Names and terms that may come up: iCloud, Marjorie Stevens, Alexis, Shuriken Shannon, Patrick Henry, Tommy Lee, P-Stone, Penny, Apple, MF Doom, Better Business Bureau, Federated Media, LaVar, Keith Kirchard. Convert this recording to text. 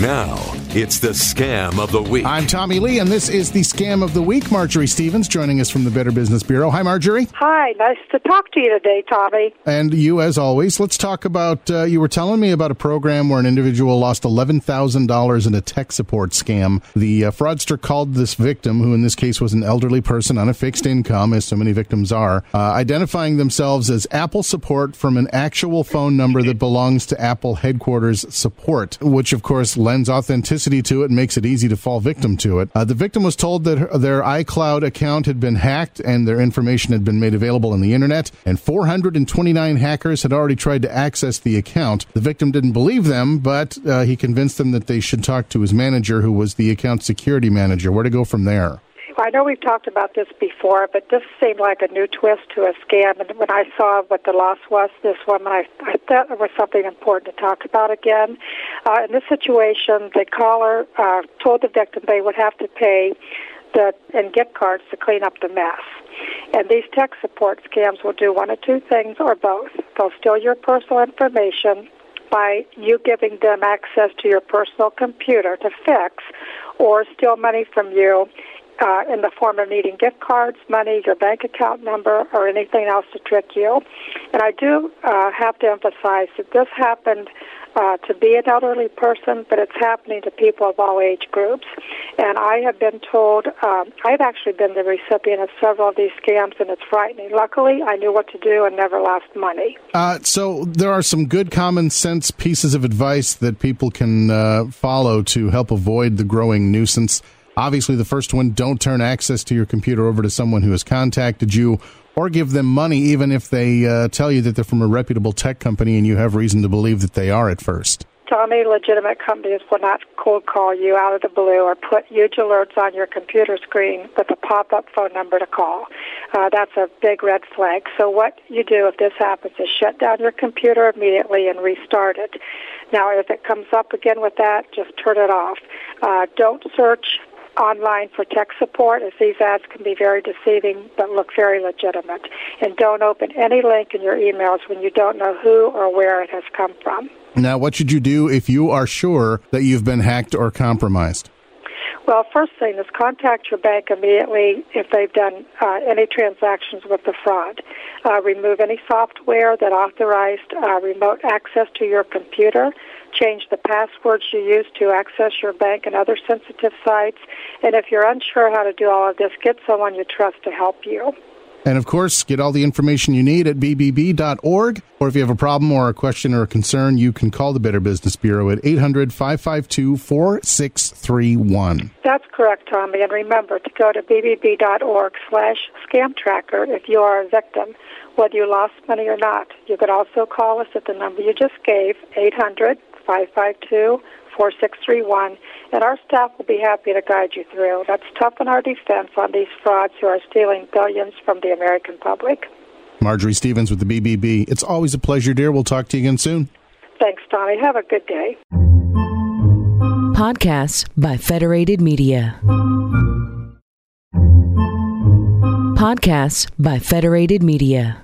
Now, it's the Scam of the Week. I'm Tommy Lee, and this is the Scam of the Week. Marjorie Stevens joining us from the Better Business Bureau. Hi, Marjorie. Hi. Nice to talk to you today, Tommy. And you, as always. Let's talk about, you were telling me about a program where an individual lost $11,000 in a tech support scam. The fraudster called this victim, who in this case was an elderly person on a fixed income, as so many victims are, identifying themselves as Apple support from an actual phone number that belongs to Apple headquarters support, which, of course, lends authenticity to it and makes it easy to fall victim to it. The victim was told that their iCloud account had been hacked and their information had been made available on the internet, and 429 hackers had already tried to access the account. The victim didn't believe them, but he convinced them that they should talk to his manager, who was the account security manager. Where to go from there? I know we've talked about this before, but this seemed like a new twist to a scam. And when I saw what the loss was, this woman, I thought it was something important to talk about again. In this situation, the caller told the victim they would have to pay and gift cards to clean up the mess. And these tech support scams will do one of two things or both. They'll steal your personal information by you giving them access to your personal computer to fix, or steal money from you in the form of needing gift cards, money, your bank account number, or anything else to trick you. And I do have to emphasize that this happened to be an elderly person, but it's happening to people of all age groups. And I have been told, I've actually been the recipient of several of these scams, and it's frightening. Luckily, I knew what to do and never lost money. So there are some good common sense pieces of advice that people can follow to help avoid the growing nuisance. Obviously, the first one, don't turn access to your computer over to someone who has contacted you, or give them money even if they tell you that they're from a reputable tech company and you have reason to believe that they are at first. Tommy, legitimate companies will not cold call you out of the blue or put huge alerts on your computer screen with a pop-up phone number to call. That's a big red flag. So what you do if this happens is shut down your computer immediately and restart it. Now, if it comes up again with that, just turn it off. Don't search online for tech support, as these ads can be very deceiving but look very legitimate. And don't open any link in your emails when you don't know who or where it has come from. Now, what should you do if you are sure that you've been hacked or compromised? Well, first thing is contact your bank immediately if they've done any transactions with the fraud. Remove any software that authorized remote access to your computer. Change the passwords you use to access your bank and other sensitive sites. And if you're unsure how to do all of this, get someone you trust to help you. And, of course, get all the information you need at bbb.org. Or if you have a problem or a question or a concern, you can call the Better Business Bureau at 800-552-4631. That's correct, Tommy. And remember to go to bbb.org/scam tracker if you are a victim, whether you lost money or not. You could also call us at the number you just gave, 800-552-4631, and our staff will be happy to guide you through. Let's toughen our defense on these frauds who are stealing billions from the American public. Marjorie Stevens with the BBB. It's always a pleasure, dear. We'll talk to you again soon. Thanks, Tommy. Have a good day. Podcasts by Federated Media. Podcasts by Federated Media.